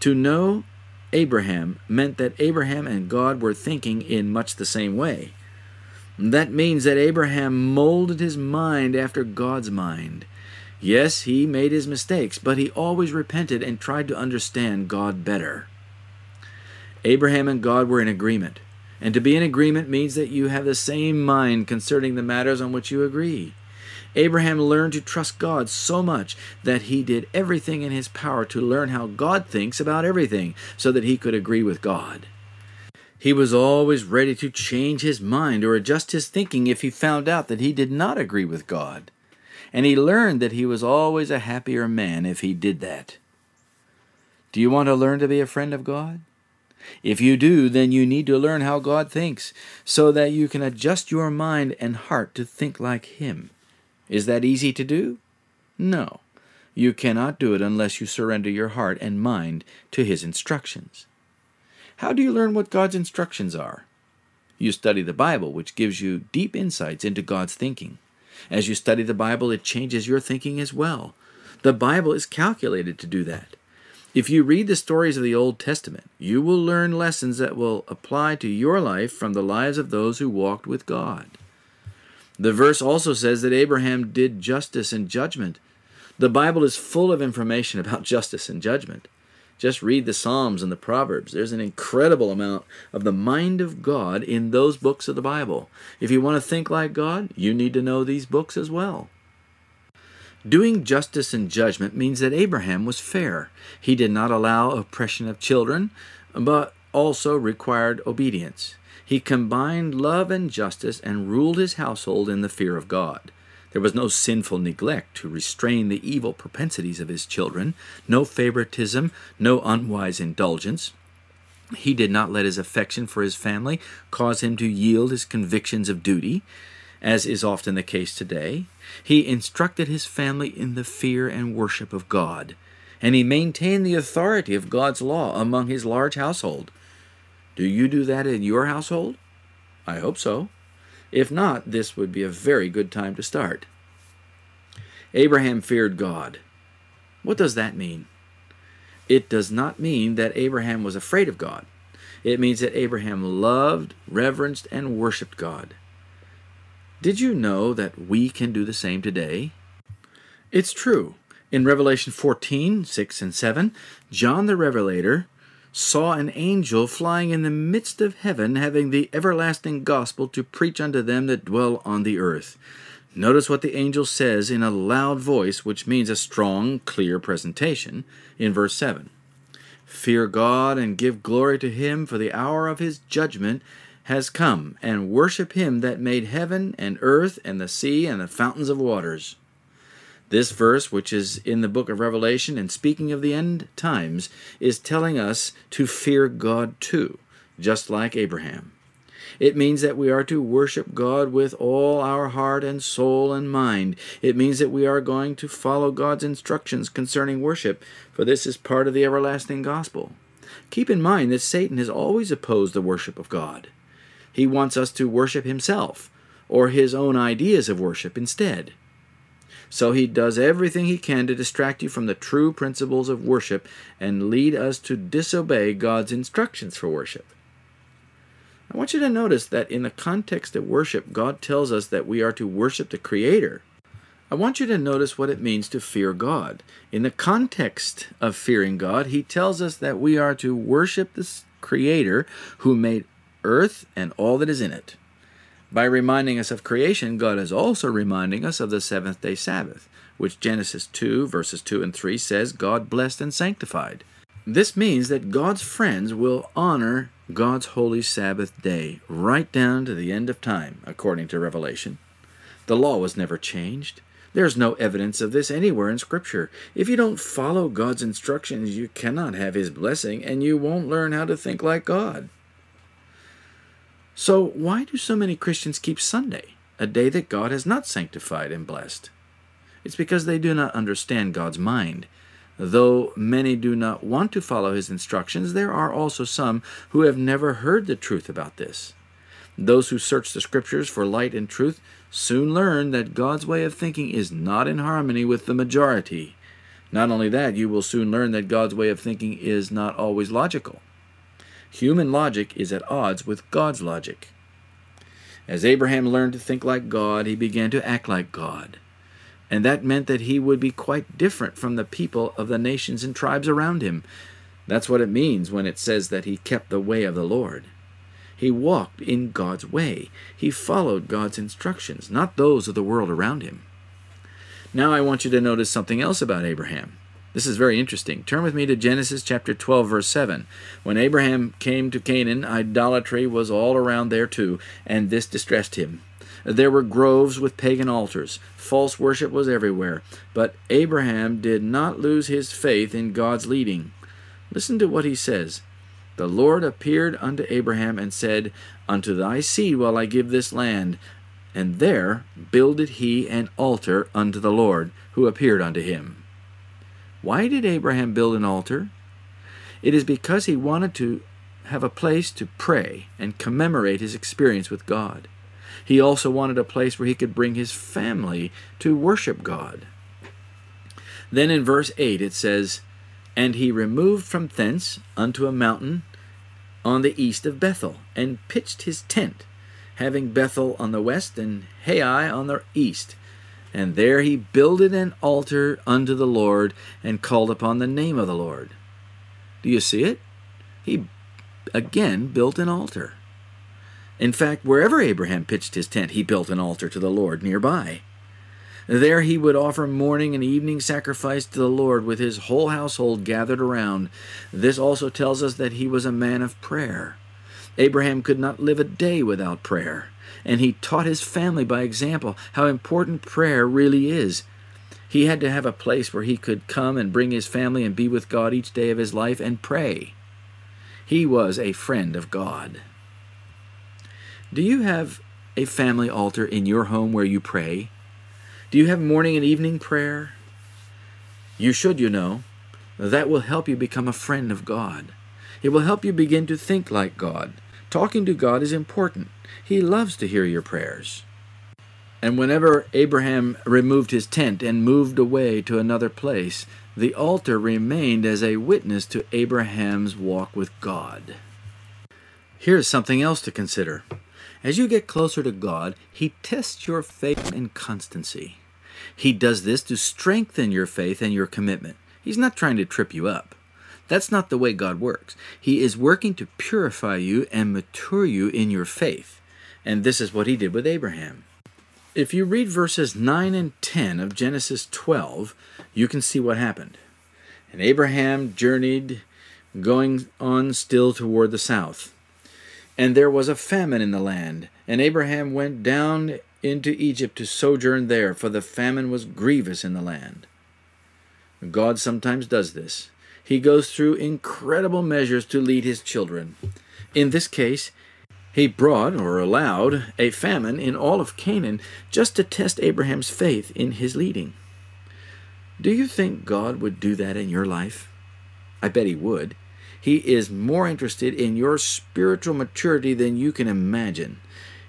To know Abraham meant that Abraham and God were thinking in much the same way. That means that Abraham molded his mind after God's mind. Yes, he made his mistakes, but he always repented and tried to understand God better. Abraham and God were in agreement, and to be in agreement means that you have the same mind concerning the matters on which you agree. Abraham learned to trust God so much that he did everything in his power to learn how God thinks about everything so that he could agree with God. He was always ready to change his mind or adjust his thinking if he found out that he did not agree with God. And he learned that he was always a happier man if he did that. Do you want to learn to be a friend of God? If you do, then you need to learn how God thinks so that you can adjust your mind and heart to think like him. Is that easy to do? No. You cannot do it unless you surrender your heart and mind to his instructions. How do you learn what God's instructions are? You study the Bible, which gives you deep insights into God's thinking. As you study the Bible, it changes your thinking as well. The Bible is calculated to do that. If you read the stories of the Old Testament, you will learn lessons that will apply to your life from the lives of those who walked with God. The verse also says that Abraham did justice and judgment. The Bible is full of information about justice and judgment. Just read the Psalms and the Proverbs. There's an incredible amount of the mind of God in those books of the Bible. If you want to think like God, you need to know these books as well. Doing justice and judgment means that Abraham was fair. He did not allow oppression of children, but also required obedience. He combined love and justice and ruled his household in the fear of God. There was no sinful neglect to restrain the evil propensities of his children, no favoritism, no unwise indulgence. He did not let his affection for his family cause him to yield his convictions of duty, as is often the case today. He instructed his family in the fear and worship of God, and he maintained the authority of God's law among his large household. Do you do that in your household? I hope so. If not, this would be a very good time to start. Abraham feared God. What does that mean? It does not mean that Abraham was afraid of God. It means that Abraham loved, reverenced, and worshiped God. Did you know that we can do the same today? It's true. In Revelation 14:6 and 7, John the Revelator saw an angel flying in the midst of heaven, having the everlasting gospel to preach unto them that dwell on the earth. Notice what the angel says in a loud voice, which means a strong, clear presentation, in verse 7. "Fear God and give glory to him, for the hour of his judgment has come, and worship him that made heaven and earth and the sea and the fountains of waters." This verse, which is in the book of Revelation and speaking of the end times, is telling us to fear God too, just like Abraham. It means that we are to worship God with all our heart and soul and mind. It means that we are going to follow God's instructions concerning worship, for this is part of the everlasting gospel. Keep in mind that Satan has always opposed the worship of God. He wants us to worship himself or his own ideas of worship instead. So he does everything he can to distract you from the true principles of worship and lead us to disobey God's instructions for worship. I want you to notice that in the context of worship, God tells us that we are to worship the Creator. I want you to notice what it means to fear God. In the context of fearing God, he tells us that we are to worship the Creator who made earth and all that is in it. By reminding us of creation, God is also reminding us of the seventh-day Sabbath, which Genesis 2, verses 2 and 3 says, God blessed and sanctified. This means that God's friends will honor God's holy Sabbath day right down to the end of time, according to Revelation. The law was never changed. There's no evidence of this anywhere in Scripture. If you don't follow God's instructions, you cannot have His blessing, and you won't learn how to think like God. So why do so many Christians keep Sunday, a day that God has not sanctified and blessed? It's because they do not understand God's mind. Though many do not want to follow His instructions, there are also some who have never heard the truth about this. Those who search the Scriptures for light and truth soon learn that God's way of thinking is not in harmony with the majority. Not only that, you will soon learn that God's way of thinking is not always logical. Human logic is at odds with God's logic. As Abraham learned to think like God, he began to act like God. And that meant that he would be quite different from the people of the nations and tribes around him. That's what it means when it says that he kept the way of the Lord. He walked in God's way. He followed God's instructions, not those of the world around him. Now I want you to notice something else about Abraham. This is very interesting. Turn with me to Genesis chapter 12, verse 7. When Abraham came to Canaan, idolatry was all around there too, and this distressed him. There were groves with pagan altars. False worship was everywhere. But Abraham did not lose his faith in God's leading. Listen to what he says. The Lord appeared unto Abraham and said, Unto thy seed will I give this land. And there builded he an altar unto the Lord, who appeared unto him. Why did Abraham build an altar? It is because he wanted to have a place to pray and commemorate his experience with God. He also wanted a place where he could bring his family to worship God. Then in verse 8 it says, And he removed from thence unto a mountain on the east of Bethel, and pitched his tent, having Bethel on the west and Hai on the east. And there he builded an altar unto the Lord, and called upon the name of the Lord. Do you see it? He again built an altar. In fact, wherever Abraham pitched his tent, he built an altar to the Lord nearby. There he would offer morning and evening sacrifice to the Lord with his whole household gathered around. This also tells us that he was a man of prayer. Abraham could not live a day without prayer. And he taught his family by example how important prayer really is. He had to have a place where he could come and bring his family and be with God each day of his life and pray. He was a friend of God. Do you have a family altar in your home where you pray? Do you have morning and evening prayer? You should, you know. That will help you become a friend of God. It will help you begin to think like God. Talking to God is important. He loves to hear your prayers. And whenever Abraham removed his tent and moved away to another place, the altar remained as a witness to Abraham's walk with God. Here's something else to consider. As you get closer to God, He tests your faith and constancy. He does this to strengthen your faith and your commitment. He's not trying to trip you up. That's not the way God works. He is working to purify you and mature you in your faith. And this is what he did with Abraham. If you read verses 9 and 10 of Genesis 12, you can see what happened. And Abraham journeyed, going on still toward the south. And there was a famine in the land. And Abraham went down into Egypt to sojourn there, for the famine was grievous in the land. God sometimes does this. He goes through incredible measures to lead his children. In this case, he brought or allowed a famine in all of Canaan just to test Abraham's faith in his leading. Do you think God would do that in your life? I bet he would. He is more interested in your spiritual maturity than you can imagine.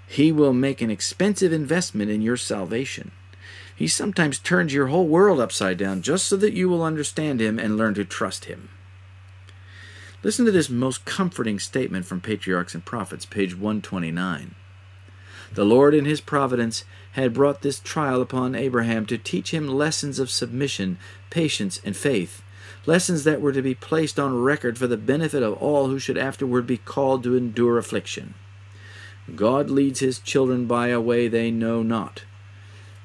He will make an expensive investment in your salvation. He sometimes turns your whole world upside down just so that you will understand him and learn to trust him. Listen to this most comforting statement from Patriarchs and Prophets, page 129. The Lord in his providence had brought this trial upon Abraham to teach him lessons of submission, patience, and faith, lessons that were to be placed on record for the benefit of all who should afterward be called to endure affliction. God leads his children by a way they know not,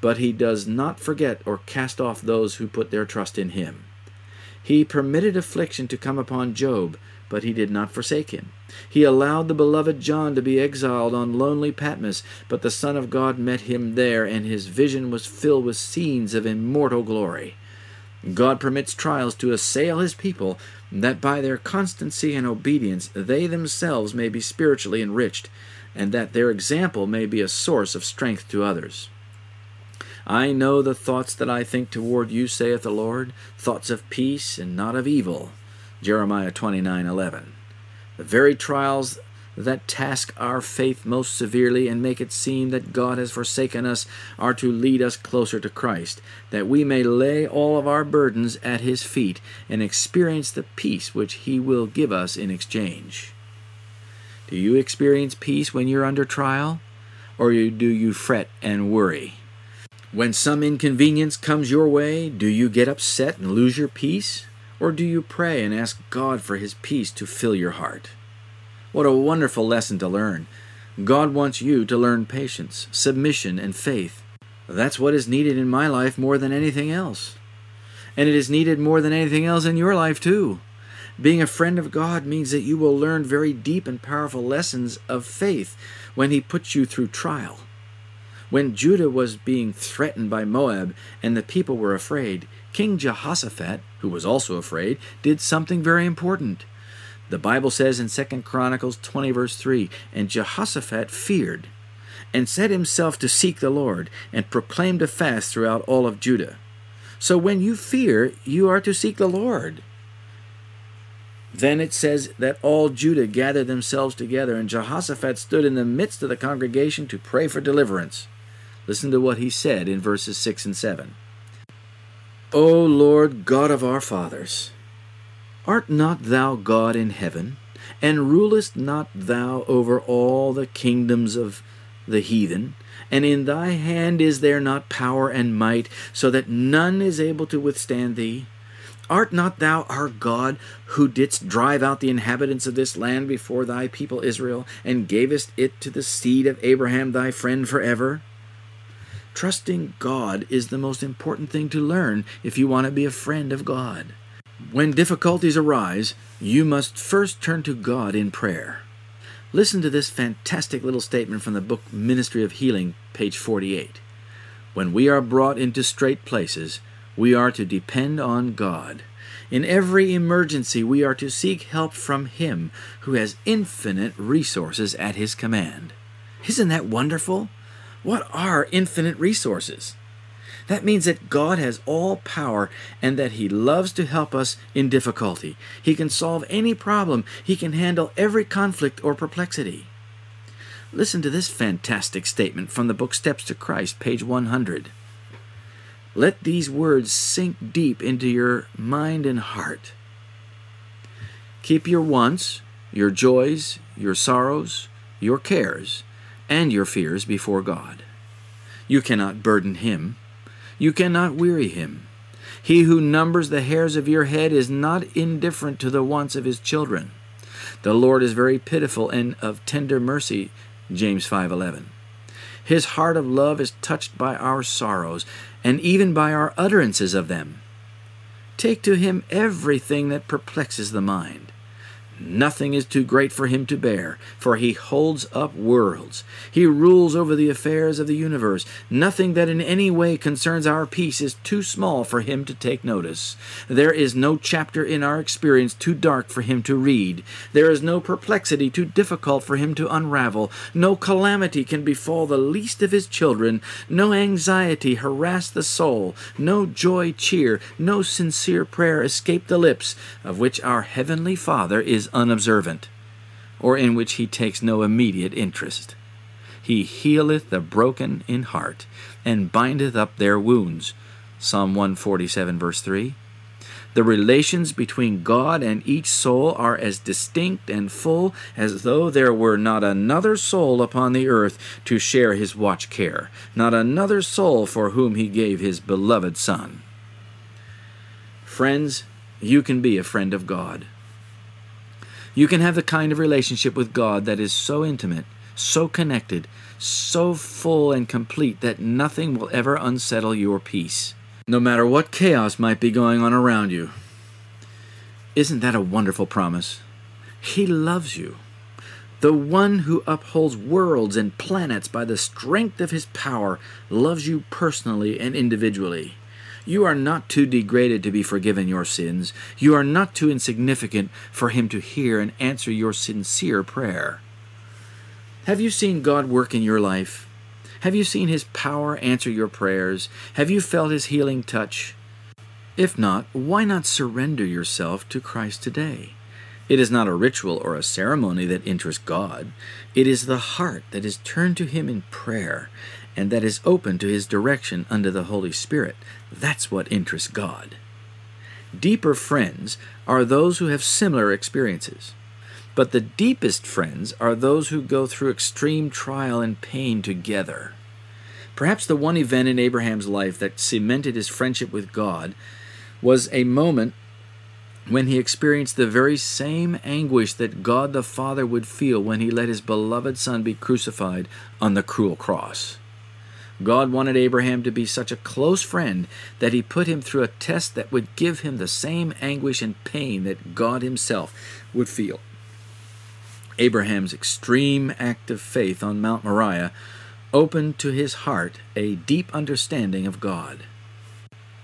but he does not forget or cast off those who put their trust in him. He permitted affliction to come upon Job, but he did not forsake him. He allowed the beloved John to be exiled on lonely Patmos, but the Son of God met him there, and his vision was filled with scenes of immortal glory. God permits trials to assail his people, that by their constancy and obedience they themselves may be spiritually enriched, and that their example may be a source of strength to others. I know the thoughts that I think toward you, saith the Lord, thoughts of peace and not of evil. Jeremiah 29:11. The very trials that task our faith most severely and make it seem that God has forsaken us are to lead us closer to Christ, that we may lay all of our burdens at his feet and experience the peace which he will give us in exchange. Do you experience peace when you're under trial, or do you fret and worry? When some inconvenience comes your way, do you get upset and lose your peace, or do you pray and ask God for his peace to fill your heart? What a wonderful lesson to learn. God wants you to learn patience, submission, and faith. That's what is needed in my life more than anything else. And it is needed more than anything else in your life too. Being a friend of God means that you will learn very deep and powerful lessons of faith when he puts you through trial. When Judah was being threatened by Moab and the people were afraid, King Jehoshaphat, who was also afraid, did something very important. The Bible says in 2 Chronicles 20, verse 3, "And Jehoshaphat feared, and set himself to seek the Lord, and proclaimed a fast throughout all of Judah." So when you fear, you are to seek the Lord. Then it says that all Judah gathered themselves together, and Jehoshaphat stood in the midst of the congregation to pray for deliverance. Listen to what he said in verses 6 and 7. "O Lord God of our fathers, art not thou God in heaven, and rulest not thou over all the kingdoms of the heathen? And in thy hand is there not power and might, so that none is able to withstand thee? Art not thou our God, who didst drive out the inhabitants of this land before thy people Israel, and gavest it to the seed of Abraham thy friend forever?" Trusting God is the most important thing to learn if you want to be a friend of God. When difficulties arise, you must first turn to God in prayer. Listen to this fantastic little statement from the book Ministry of Healing, page 48. "When we are brought into straight places, we are to depend on God. In every emergency, we are to seek help from Him who has infinite resources at His command." Isn't that wonderful? What are infinite resources? That means that God has all power and that He loves to help us in difficulty. He can solve any problem. He can handle every conflict or perplexity. Listen to this fantastic statement from the book Steps to Christ, page 100. "Let these words sink deep into your mind and heart. Keep your wants, your joys, your sorrows, your cares, and your fears before God. You cannot burden Him. You cannot weary Him. He who numbers the hairs of your head is not indifferent to the wants of His children. The Lord is very pitiful and of tender mercy," James 5:11. "His heart of love is touched by our sorrows, and even by our utterances of them. Take to Him everything that perplexes the mind. Nothing is too great for Him to bear, for He holds up worlds. He rules over the affairs of the universe. Nothing that in any way concerns our peace is too small for Him to take notice. There is no chapter in our experience too dark for Him to read. There is no perplexity too difficult for Him to unravel. No calamity can befall the least of His children. No anxiety harass the soul. No joy cheer. No sincere prayer escape the lips, of which our Heavenly Father is unobservant, or in which He takes no immediate interest. He healeth the broken in heart, and bindeth up their wounds." Psalm 147, verse 3. The relations between God and each soul are as distinct and full as though there were not another soul upon the earth to share his watch care, not another soul for whom he gave his beloved Son. Friends, you can be a friend of God. You can have the kind of relationship with God that is so intimate, so connected, so full and complete that nothing will ever unsettle your peace, no matter what chaos might be going on around you. Isn't that a wonderful promise? He loves you. The one who upholds worlds and planets by the strength of his power loves you personally and individually. You are not too degraded to be forgiven your sins. You are not too insignificant for him to hear and answer your sincere prayer. Have you seen God work in your life? Have you seen his power answer your prayers? Have you felt his healing touch? If not, why not surrender yourself to Christ today? It is not a ritual or a ceremony that interests God. It is the heart that is turned to him in prayer and that is open to his direction under the Holy Spirit. That's what interests God. Deeper friends are those who have similar experiences. But the deepest friends are those who go through extreme trial and pain together. Perhaps the one event in Abraham's life that cemented his friendship with God was a moment when he experienced the very same anguish that God the Father would feel when he let his beloved Son be crucified on the cruel cross. God wanted Abraham to be such a close friend that he put him through a test that would give him the same anguish and pain that God himself would feel. Abraham's extreme act of faith on Mount Moriah opened to his heart a deep understanding of God.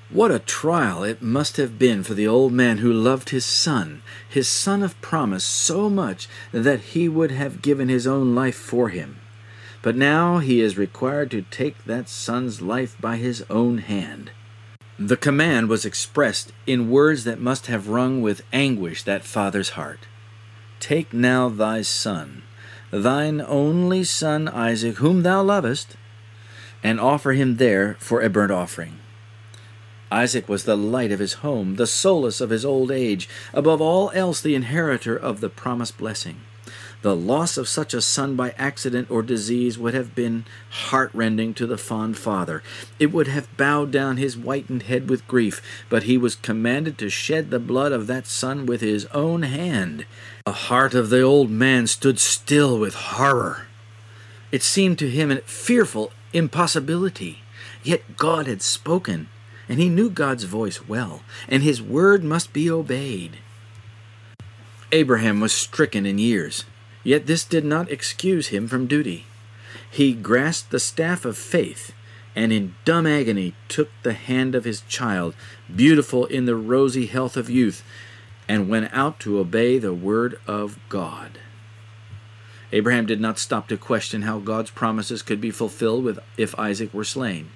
What a trial it must have been for the old man who loved his son of promise, so much that he would have given his own life for him. But now he is required to take that son's life by his own hand. The command was expressed in words that must have wrung with anguish that father's heart. Take now thy son, thine only son Isaac, whom thou lovest, and offer him there for a burnt offering. Isaac was the light of his home, the solace of his old age, above all else the inheritor of the promised blessing. The loss of such a son by accident or disease would have been heartrending to the fond father. It would have bowed down his whitened head with grief, but he was commanded to shed the blood of that son with his own hand. The heart of the old man stood still with horror. It seemed to him a fearful impossibility. Yet God had spoken, and he knew God's voice well, and his word must be obeyed. Abraham was stricken in years. Yet this did not excuse him from duty. He grasped the staff of faith and in dumb agony took the hand of his child, beautiful in the rosy health of youth, and went out to obey the word of God. Abraham did not stop to question how God's promises could be fulfilled if Isaac were slain.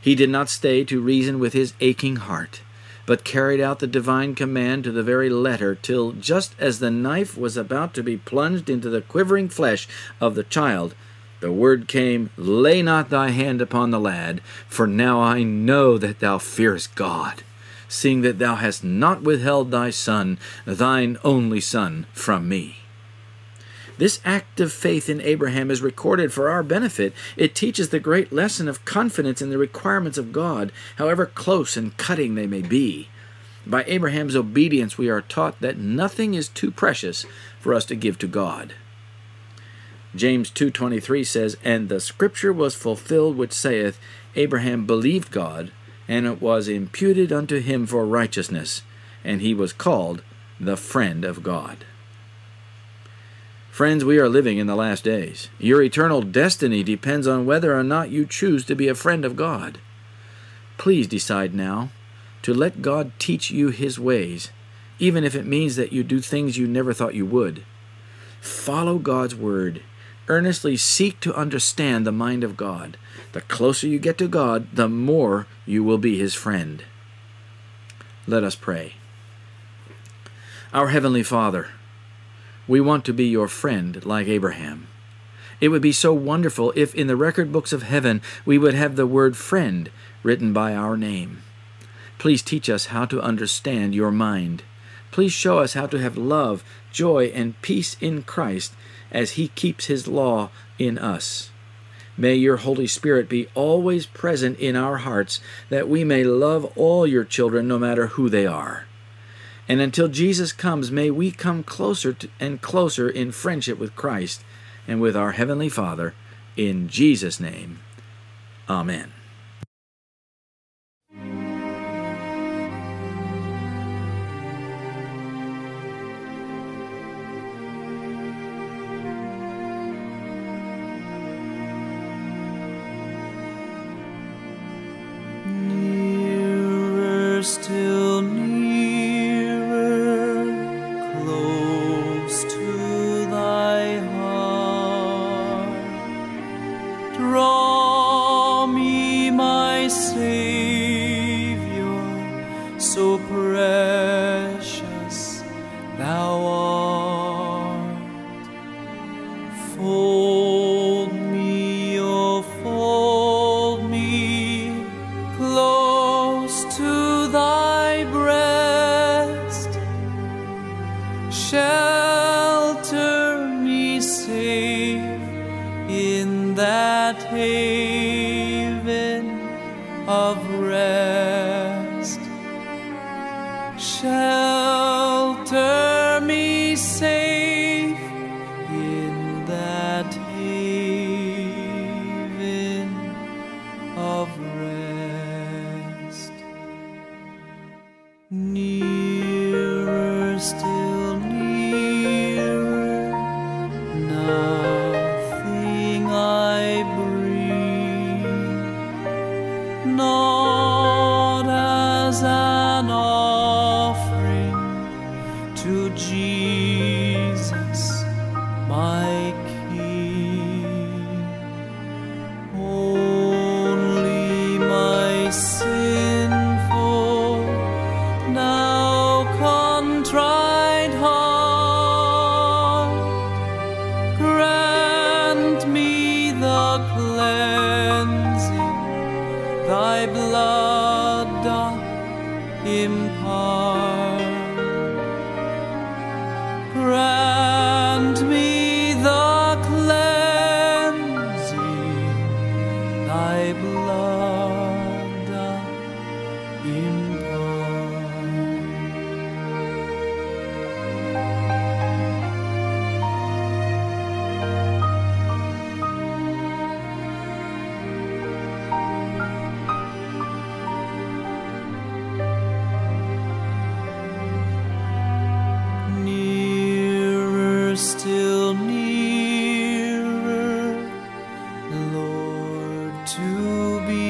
He did not stay to reason with his aching heart, but carried out the divine command to the very letter till, just as the knife was about to be plunged into the quivering flesh of the child, the word came, Lay not thy hand upon the lad, for now I know that thou fearest God, seeing that thou hast not withheld thy son, thine only son, from me. This act of faith in Abraham is recorded for our benefit. It teaches the great lesson of confidence in the requirements of God, however close and cutting they may be. By Abraham's obedience, we are taught that nothing is too precious for us to give to God. James 2:23 says, And the scripture was fulfilled which saith, Abraham believed God, and it was imputed unto him for righteousness, and he was called the friend of God. Friends, we are living in the last days. Your eternal destiny depends on whether or not you choose to be a friend of God. Please decide now to let God teach you his ways, even if it means that you do things you never thought you would. Follow God's word. Earnestly seek to understand the mind of God. The closer you get to God, the more you will be his friend. Let us pray. Our Heavenly Father, we want to be your friend like Abraham. It would be so wonderful if in the record books of heaven we would have the word friend written by our name. Please teach us how to understand your mind. Please show us how to have love, joy, and peace in Christ as he keeps his law in us. May your Holy Spirit be always present in our hearts that we may love all your children no matter who they are. And until Jesus comes, may we come closer and closer in friendship with Christ and with our Heavenly Father. In Jesus' name, amen. Still nearer, close to thy heart, draw me, my Savior, so precious thou art. Fold me close to thy breast, shelter me safe in that haven of rest, shelter me safe in that haven of rest. Nearer, still nearer, nothing I bring, not as an offering to Jesus, my King, only my sinful, now contrite heart, grant me the cleansing thy blood doth impart. Grant me the cleansing thy blood doth impart. Nearer, still nearer, Lord, to be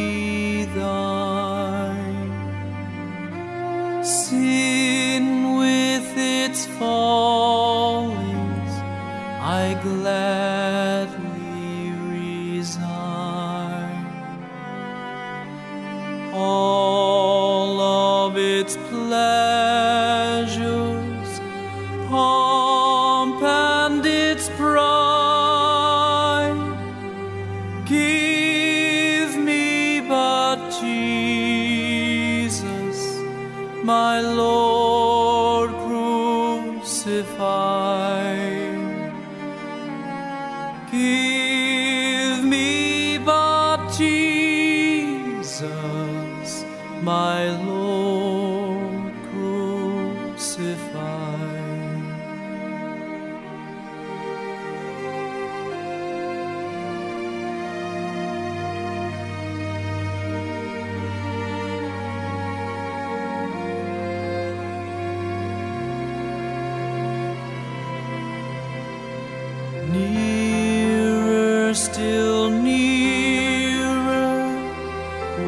thine. Sin with its fallings I gladly resign. All of its pleasures, pomp and its pride, give me but Jesus, my Lord crucified. Give me but Jesus, my Lord crucified. Nearer, still nearer,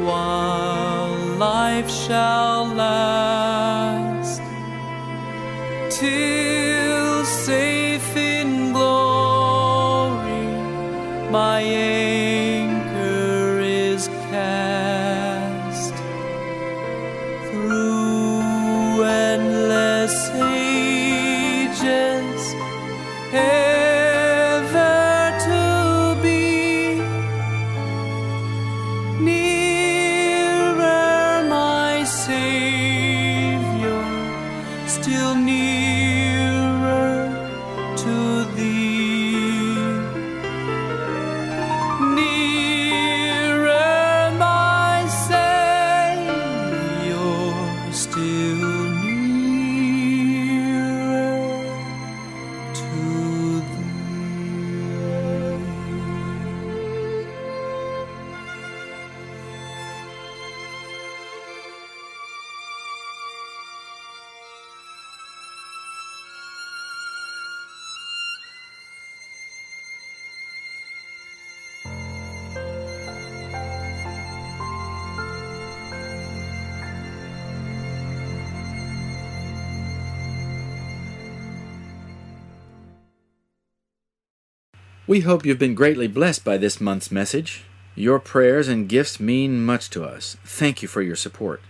while life shall last, till safe in glory my anchor is cast. Through endless ages, ever to be, nearer my Savior, We hope you've been greatly blessed by this month's message. Your prayers and gifts mean much to us. Thank you for your support.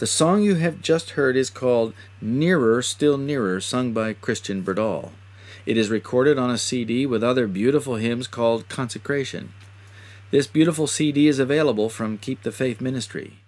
The song you have just heard is called Nearer, Still Nearer, sung by Christian Verdahl. It is recorded on a CD with other beautiful hymns called Consecration. This beautiful CD is available from Keep the Faith Ministry.